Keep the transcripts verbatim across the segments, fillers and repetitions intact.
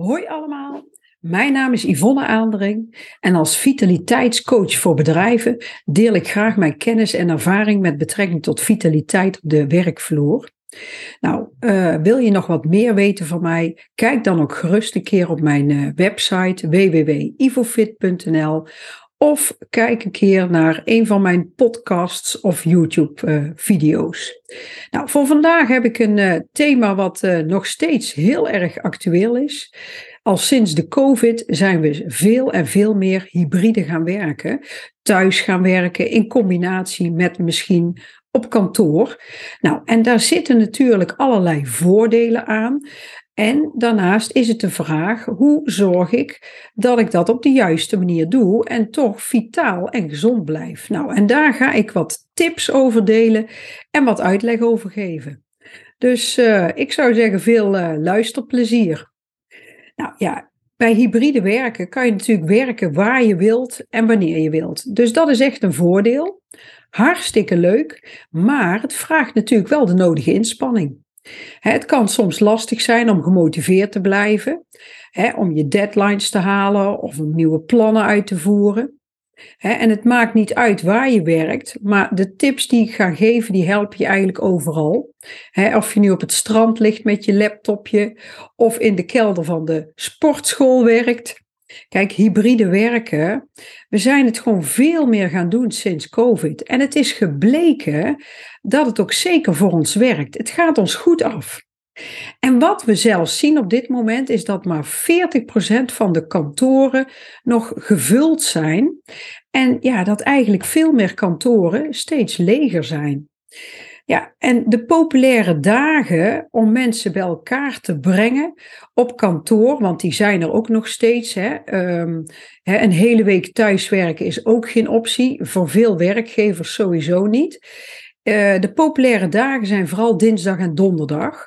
Hoi allemaal, mijn naam is Yvonne Aandering en als vitaliteitscoach voor bedrijven deel ik graag mijn kennis en ervaring met betrekking tot vitaliteit op de werkvloer. Nou, uh, wil je nog wat meer weten van mij? Kijk dan ook gerust een keer op mijn uh, website w w w punt ivofit punt n l of kijk een keer naar een van mijn podcasts of YouTube-video's. Uh, nou, voor vandaag heb ik een uh, thema wat uh, nog steeds heel erg actueel is. Al sinds de COVID zijn we veel en veel meer hybride gaan werken. Thuis gaan werken in combinatie met misschien op kantoor. Nou, en daar zitten natuurlijk allerlei voordelen aan. En daarnaast is het de vraag, hoe zorg ik dat ik dat op de juiste manier doe en toch vitaal en gezond blijf? Nou, en daar ga ik wat tips over delen en wat uitleg over geven. Dus uh, ik zou zeggen, veel uh, luisterplezier. Nou ja, bij hybride werken kan je natuurlijk werken waar je wilt en wanneer je wilt. Dus dat is echt een voordeel. Hartstikke leuk, maar het vraagt natuurlijk wel de nodige inspanning. Het kan soms lastig zijn om gemotiveerd te blijven, om je deadlines te halen of om nieuwe plannen uit te voeren. En het maakt niet uit waar je werkt, maar de tips die ik ga geven, die helpen je eigenlijk overal. Of je nu op het strand ligt met je laptopje of in de kelder van de sportschool werkt. Kijk, hybride werken, we zijn het gewoon veel meer gaan doen sinds COVID. En het is gebleken dat het ook zeker voor ons werkt. Het gaat ons goed af. En wat we zelfs zien op dit moment is dat maar veertig procent van de kantoren nog gevuld zijn. En ja, dat eigenlijk veel meer kantoren steeds leger zijn. Ja, en de populaire dagen om mensen bij elkaar te brengen op kantoor, want die zijn er ook nog steeds. Hè. Um, hè, een hele week thuiswerken is ook geen optie, voor veel werkgevers sowieso niet. Uh, de populaire dagen zijn vooral dinsdag en donderdag.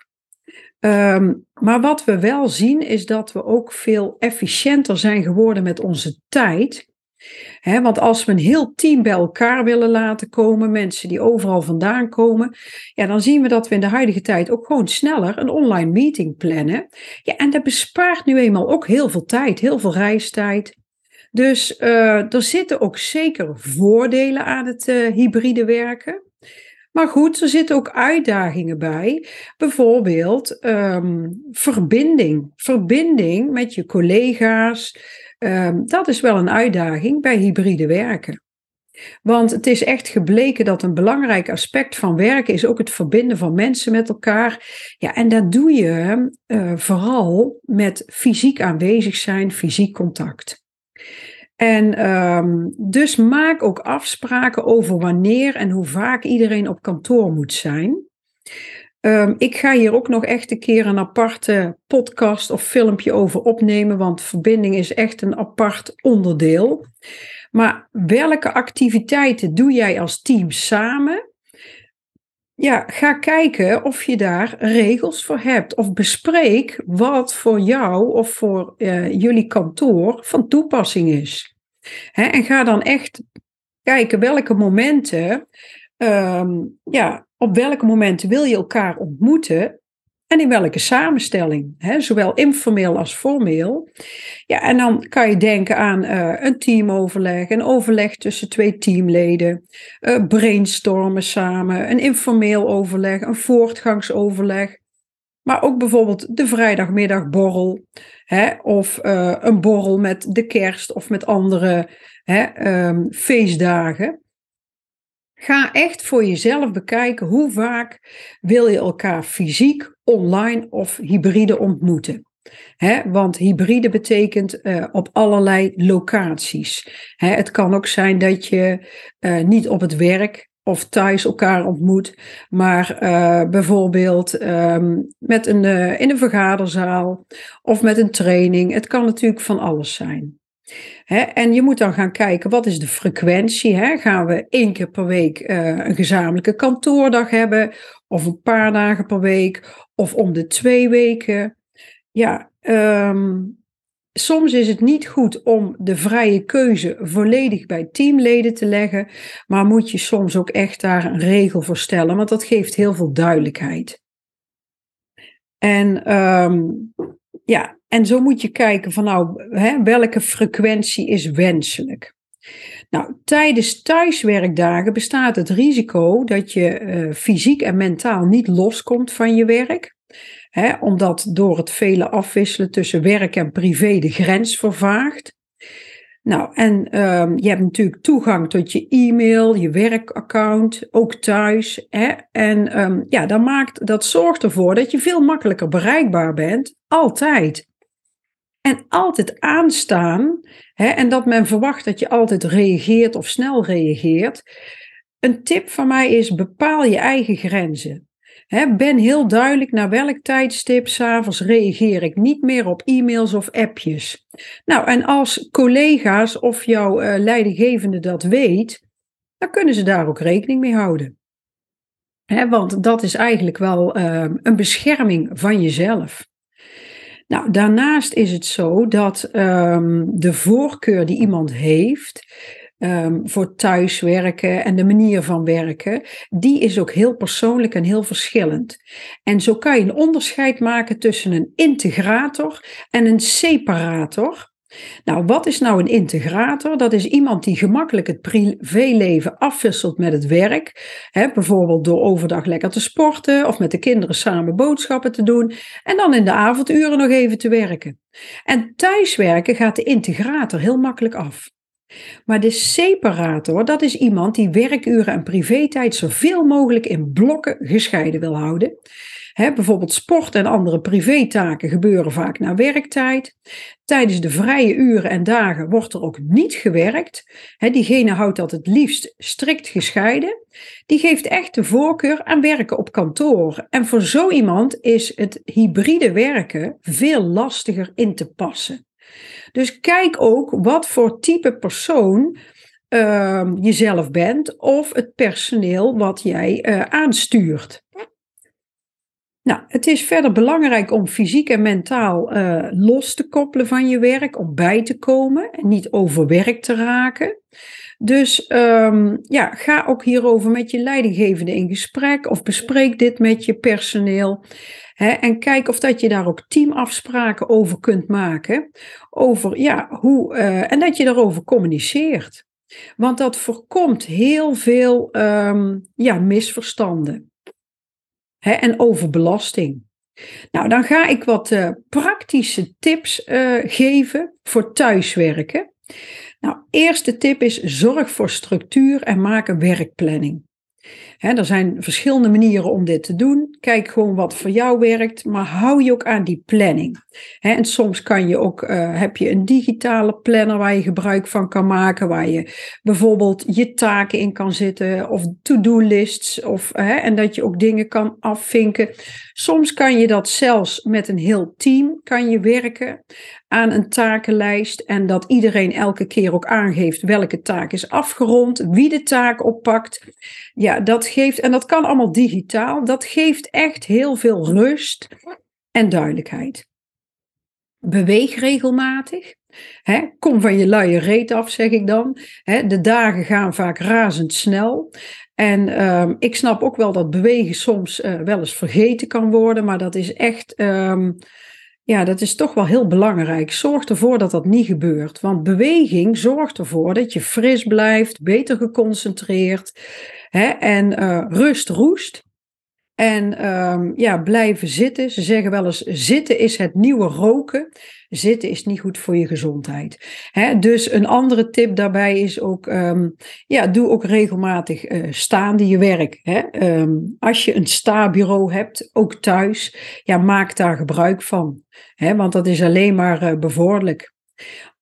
Um, maar wat we wel zien is dat we ook veel efficiënter zijn geworden met onze tijd. He, want als we een heel team bij elkaar willen laten komen, mensen die overal vandaan komen, ja, dan zien we dat we in de huidige tijd ook gewoon sneller een online meeting plannen. Ja, en dat bespaart nu eenmaal ook heel veel tijd, heel veel reistijd. Dus uh, er zitten ook zeker voordelen aan het uh, hybride werken. Maar goed, er zitten ook uitdagingen bij. Bijvoorbeeld um, verbinding. Verbinding met je collega's. Um, dat is wel een uitdaging bij hybride werken. Want het is echt gebleken dat een belangrijk aspect van werken is ook het verbinden van mensen met elkaar. Ja, en dat doe je uh, vooral met fysiek aanwezig zijn, fysiek contact. En um, dus maak ook afspraken over wanneer en hoe vaak iedereen op kantoor moet zijn. Um, ik ga hier ook nog echt een keer een aparte podcast of filmpje over opnemen, want verbinding is echt een apart onderdeel. Maar welke activiteiten doe jij als team samen? Ja, ga kijken of je daar regels voor hebt of bespreek wat voor jou of voor uh, jullie kantoor van toepassing is. Hè, en ga dan echt kijken welke momenten, um, ja, op welke momenten wil je elkaar ontmoeten en in welke samenstelling, hè, zowel informeel als formeel. Ja, en dan kan je denken aan uh, een teamoverleg, een overleg tussen twee teamleden, uh, brainstormen samen, een informeel overleg, een voortgangsoverleg. Maar ook bijvoorbeeld de vrijdagmiddagborrel, hè, of uh, een borrel met de kerst of met andere hè, um, feestdagen. Ga echt voor jezelf bekijken hoe vaak wil je elkaar fysiek, online of hybride ontmoeten. He, want hybride betekent uh, op allerlei locaties. He, het kan ook zijn dat je uh, niet op het werk of thuis elkaar ontmoet, maar uh, bijvoorbeeld um, met een, uh, in een vergaderzaal of met een training. Het kan natuurlijk van alles zijn. He, en je moet dan gaan kijken, wat is de frequentie? He? Gaan we één keer per week uh, een gezamenlijke kantoordag hebben? Of een paar dagen per week? Of om de twee weken? Ja, um, soms is het niet goed om de vrije keuze volledig bij teamleden te leggen. Maar moet je soms ook echt daar een regel voor stellen. Want dat geeft heel veel duidelijkheid. En Um, Ja, en zo moet je kijken van nou, hè, welke frequentie is wenselijk. Nou, tijdens thuiswerkdagen bestaat het risico dat je uh, fysiek en mentaal niet loskomt van je werk. Hè, omdat door het vele afwisselen tussen werk en privé de grens vervaagt. Nou, en uh, je hebt natuurlijk toegang tot je e-mail, je werkaccount, ook thuis. Hè? En um, ja, dat, maakt, dat zorgt ervoor dat je veel makkelijker bereikbaar bent, altijd. En altijd aanstaan, hè? En dat men verwacht dat je altijd reageert of snel reageert. Een tip van mij is, bepaal je eigen grenzen. Hè? Ben heel duidelijk naar welk tijdstip 's avonds reageer ik niet meer op e-mails of appjes. Nou, en als collega's of jouw uh, leidinggevende dat weet, dan kunnen ze daar ook rekening mee houden. Hè, want dat is eigenlijk wel uh, een bescherming van jezelf. Nou, daarnaast is het zo dat um, de voorkeur die iemand heeft um, voor thuiswerken en de manier van werken, die is ook heel persoonlijk en heel verschillend. En zo kan je een onderscheid maken tussen een integrator en een separator. Nou, wat is nou een integrator? Dat is iemand die gemakkelijk het privéleven afwisselt met het werk. Hè, bijvoorbeeld door overdag lekker te sporten of met de kinderen samen boodschappen te doen. En dan in de avonduren nog even te werken. En thuiswerken gaat de integrator heel makkelijk af. Maar de separator, dat is iemand die werkuren en privétijd zoveel mogelijk in blokken gescheiden wil houden. He, bijvoorbeeld sport en andere privétaken gebeuren vaak na werktijd. Tijdens de vrije uren en dagen wordt er ook niet gewerkt. He, diegene houdt dat het liefst strikt gescheiden. Die geeft echt de voorkeur aan werken op kantoor. En voor zo iemand is het hybride werken veel lastiger in te passen. Dus kijk ook wat voor type persoon uh, jezelf bent of het personeel wat jij uh, aanstuurt. Nou, het is verder belangrijk om fysiek en mentaal uh, los te koppelen van je werk, om bij te komen en niet overwerkt te raken. Dus um, ja, ga ook hierover met je leidinggevende in gesprek of bespreek dit met je personeel. Hè, en kijk of dat je daar ook teamafspraken over kunt maken. Over, ja, hoe, uh, en dat je daarover communiceert. Want dat voorkomt heel veel um, ja, misverstanden. He, en overbelasting. Nou, dan ga ik wat uh, praktische tips uh, geven voor thuiswerken. Nou, eerste tip is zorg voor structuur en maak een werkplanning. He, er zijn verschillende manieren om dit te doen. Kijk gewoon wat voor jou werkt, maar hou je ook aan die planning. He, en soms kan je ook, uh, heb je een digitale planner waar je gebruik van kan maken, waar je bijvoorbeeld je taken in kan zitten of to-do lists of, he, en dat je ook dingen kan afvinken. Soms kan je dat zelfs met een heel team kan je werken aan een takenlijst en dat iedereen elke keer ook aangeeft welke taak is afgerond, wie de taak oppakt. Ja, dat geeft, en dat kan allemaal digitaal, dat geeft echt heel veel rust en duidelijkheid. Beweeg regelmatig. He, kom van je luie reet af, zeg ik dan. He, de dagen gaan vaak razendsnel. En um, ik snap ook wel dat bewegen soms uh, wel eens vergeten kan worden, maar dat is echt... Um, Ja, dat is toch wel heel belangrijk. Zorg ervoor dat dat niet gebeurt. Want beweging zorgt ervoor dat je fris blijft, beter geconcentreerd, hè, en uh, rust roest. En um, ja, blijven zitten. Ze zeggen wel eens, zitten is het nieuwe roken. Zitten is niet goed voor je gezondheid. Hè? Dus een andere tip daarbij is ook, um, ja, doe ook regelmatig uh, staande je werk. Hè? Um, als je een sta-bureau hebt, ook thuis, ja, maak daar gebruik van. Hè? Want dat is alleen maar uh, bevorderlijk.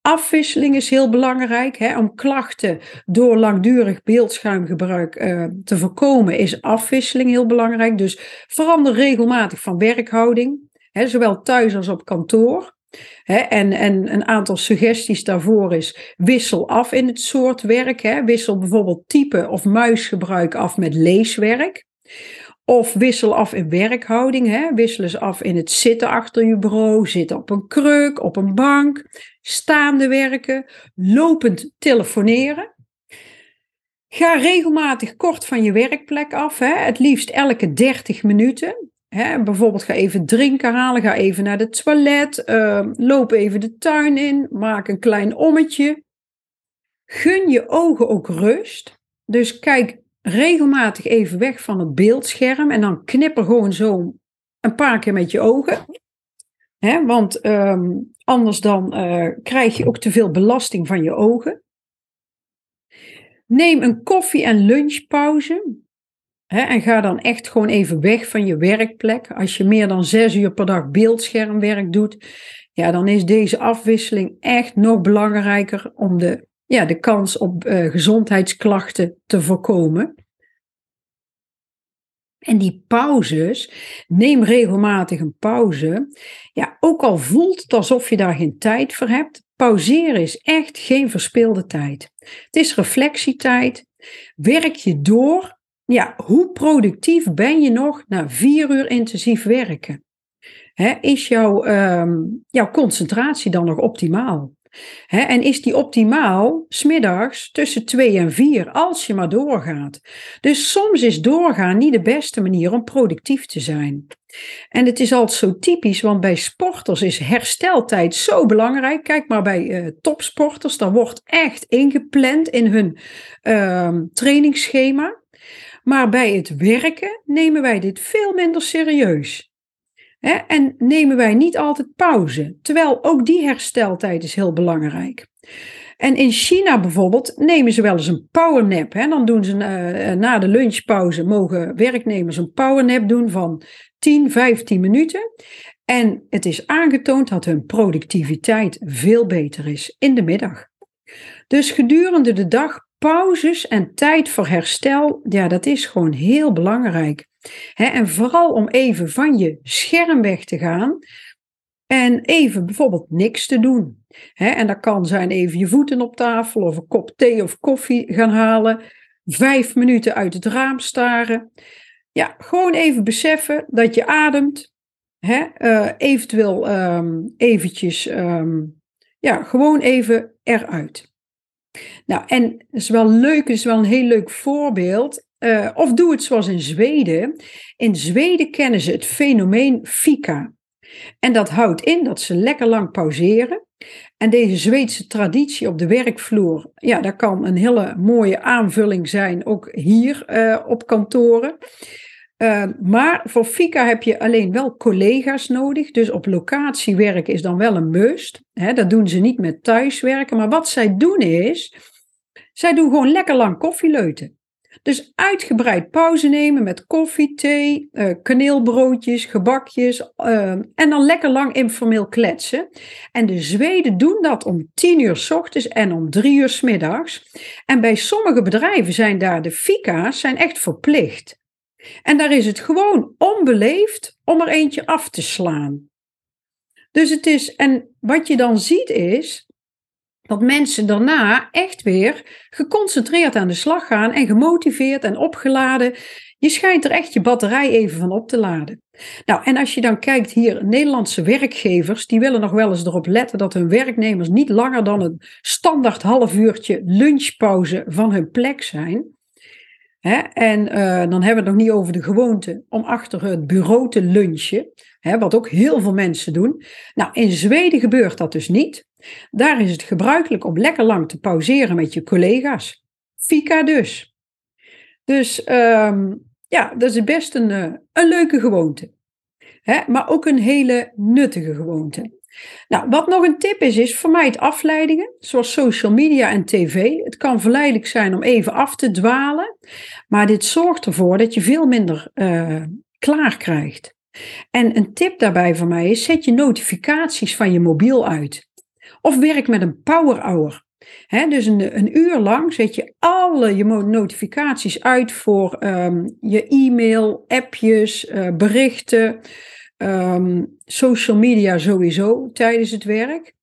Afwisseling is heel belangrijk. Hè, om klachten door langdurig beeldschermgebruik eh, te voorkomen is afwisseling heel belangrijk. Dus verander regelmatig van werkhouding, hè, zowel thuis als op kantoor. Hè, en, en een aantal suggesties daarvoor is wissel af in het soort werk. Hè, wissel bijvoorbeeld type of muisgebruik af met leeswerk. Of wissel af in werkhouding. Hè? Wissel eens af in het zitten achter je bureau. Zitten op een kruk, op een bank. Staande werken. Lopend telefoneren. Ga regelmatig kort van je werkplek af. Hè? Het liefst elke dertig minuten. Hè, bijvoorbeeld ga even drinken halen, ga even naar het toilet, uh, loop even de tuin in, maak een klein ommetje. Gun je ogen ook rust. Dus kijk regelmatig even weg van het beeldscherm en dan knipper gewoon zo een paar keer met je ogen. Hè, want um, anders dan uh, krijg je ook te veel belasting van je ogen. Neem een koffie- en lunchpauze. Hè, en ga dan echt gewoon even weg van je werkplek. Als je meer dan zes uur per dag beeldschermwerk doet, ja, dan is deze afwisseling echt nog belangrijker om de, ja, de kans op uh, gezondheidsklachten te voorkomen. En die pauzes, neem regelmatig een pauze. Ja, ook al voelt het alsof je daar geen tijd voor hebt, pauzeren is echt geen verspilde tijd. Het is reflectietijd. Werk je door. Ja, hoe productief ben je nog na vier uur intensief werken? Hè, is jouw, um, jouw concentratie dan nog optimaal? Hè, en is die optimaal 's middags tussen twee en vier, als je maar doorgaat? Dus soms is doorgaan niet de beste manier om productief te zijn. En het is altijd zo typisch, want bij sporters is hersteltijd zo belangrijk. Kijk maar bij uh, topsporters, daar wordt echt ingepland in hun uh, trainingsschema. Maar bij het werken nemen wij dit veel minder serieus. Hè? En nemen wij niet altijd pauze. Terwijl ook die hersteltijd is heel belangrijk. En in China bijvoorbeeld nemen ze wel eens een powernap. Hè? Dan doen ze uh, na de lunchpauze mogen werknemers een powernap doen van tien, vijftien minuten. En het is aangetoond dat hun productiviteit veel beter is in de middag. Dus gedurende de dag pauzes en tijd voor herstel, ja, dat is gewoon heel belangrijk. He, en vooral om even van je scherm weg te gaan en even bijvoorbeeld niks te doen. He, en dat kan zijn even je voeten op tafel of een kop thee of koffie gaan halen, vijf minuten uit het raam staren. Ja, gewoon even beseffen dat je ademt, he, uh, eventueel um, eventjes, um, ja, gewoon even eruit. Nou, en het is wel leuk, het is wel een heel leuk voorbeeld. Uh, of doe het zoals in Zweden. In Zweden kennen ze het fenomeen fika. En dat houdt in dat ze lekker lang pauzeren. En deze Zweedse traditie op de werkvloer, ja, dat kan een hele mooie aanvulling zijn, ook hier uh, op kantoren. Uh, maar voor fika heb je alleen wel collega's nodig, dus op locatie werken is dan wel een must. He, dat doen ze niet met thuiswerken, maar wat zij doen is, zij doen gewoon lekker lang koffieleuten. Dus uitgebreid pauze nemen met koffie, thee, uh, kaneelbroodjes, gebakjes uh, en dan lekker lang informeel kletsen. En de Zweden doen dat om tien uur 's ochtends en om drie uur 's middags. En bij sommige bedrijven zijn daar de fika's zijn echt verplicht. En daar is het gewoon onbeleefd om er eentje af te slaan. Dus het is, en wat je dan ziet is dat mensen daarna echt weer geconcentreerd aan de slag gaan en gemotiveerd en opgeladen. Je schijnt er echt je batterij even van op te laden. Nou, en als je dan kijkt hier, Nederlandse werkgevers, die willen nog wel eens erop letten dat hun werknemers niet langer dan een standaard half uurtje lunchpauze van hun plek zijn. He, en uh, dan hebben we het nog niet over de gewoonte om achter het bureau te lunchen, he, wat ook heel veel mensen doen. Nou, in Zweden gebeurt dat dus niet. Daar is het gebruikelijk om lekker lang te pauzeren met je collega's. Fika dus. Dus um, ja, dat is best een, een leuke gewoonte. He, maar ook een hele nuttige gewoonte. Nou, wat nog een tip is, is vermijd afleidingen, zoals social media en tv. Het kan verleidelijk zijn om even af te dwalen, maar dit zorgt ervoor dat je veel minder uh, klaar krijgt. En een tip daarbij van mij is, zet je notificaties van je mobiel uit. Of werk met een power hour. He, dus een, een uur lang zet je alle je notificaties uit voor um, je e-mail, appjes, uh, berichten. Um, social media sowieso tijdens het werk.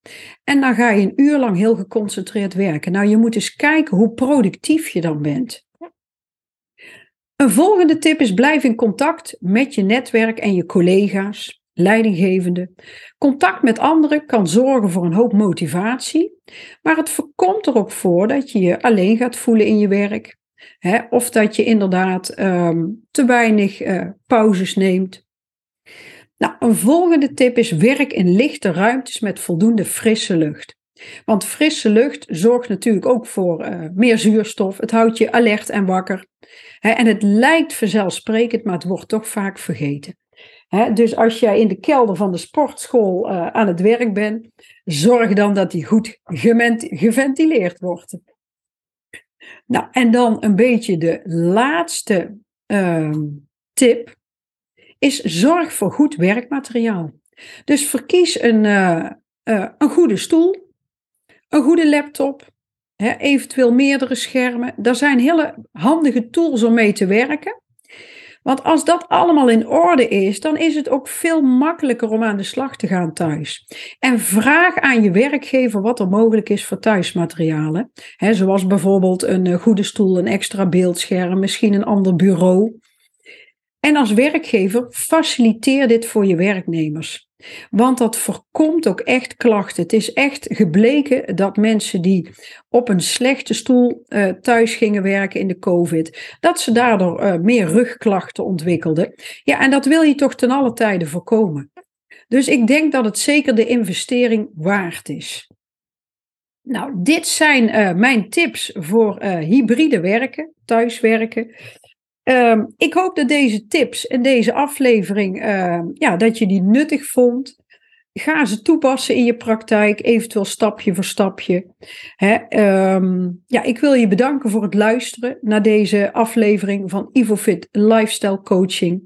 En dan ga je een uur lang heel geconcentreerd werken. Nou, je moet eens kijken hoe productief je dan bent. Een volgende tip is: blijf in contact met je netwerk en je collega's, leidinggevenden. Contact met anderen kan zorgen voor een hoop motivatie, maar het voorkomt erop voor dat je je alleen gaat voelen in je werk. Hè? Of dat je inderdaad um, te weinig uh, pauzes neemt. Nou, een volgende tip is werk in lichte ruimtes met voldoende frisse lucht. Want frisse lucht zorgt natuurlijk ook voor uh, meer zuurstof. Het houdt je alert en wakker. He, en het lijkt vanzelfsprekend, maar het wordt toch vaak vergeten. He, dus als jij in de kelder van de sportschool uh, aan het werk bent, zorg dan dat die goed gement- geventileerd wordt. Nou, en dan een beetje de laatste uh, tip is zorg voor goed werkmateriaal. Dus verkies een, uh, uh, een goede stoel. Een goede laptop, hè, eventueel meerdere schermen. Daar zijn hele handige tools om mee te werken. Want als dat allemaal in orde is, dan is het ook veel makkelijker om aan de slag te gaan thuis. En vraag aan je werkgever wat er mogelijk is voor thuismaterialen. Hè, zoals bijvoorbeeld een goede stoel, een extra beeldscherm, misschien een ander bureau. En als werkgever faciliteer dit voor je werknemers. Want dat voorkomt ook echt klachten. Het is echt gebleken dat mensen die op een slechte stoel uh, thuis gingen werken in de COVID, dat ze daardoor uh, meer rugklachten ontwikkelden. Ja, en dat wil je toch ten alle tijde voorkomen. Dus ik denk dat het zeker de investering waard is. Nou, dit zijn uh, mijn tips voor uh, hybride werken, thuiswerken. Um, ik hoop dat deze tips en deze aflevering, uh, ja, dat je die nuttig vond. Ga ze toepassen in je praktijk, eventueel stapje voor stapje. Hè, um, ja, ik wil je bedanken voor het luisteren naar deze aflevering van IvoFit Lifestyle Coaching.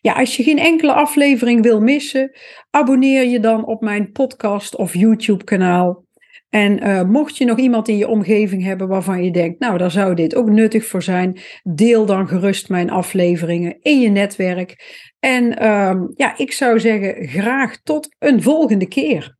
Ja, als je geen enkele aflevering wil missen, abonneer je dan op mijn podcast of YouTube kanaal. En uh, mocht je nog iemand in je omgeving hebben waarvan je denkt, nou, daar zou dit ook nuttig voor zijn, deel dan gerust mijn afleveringen in je netwerk. En uh, ja, ik zou zeggen, graag tot een volgende keer.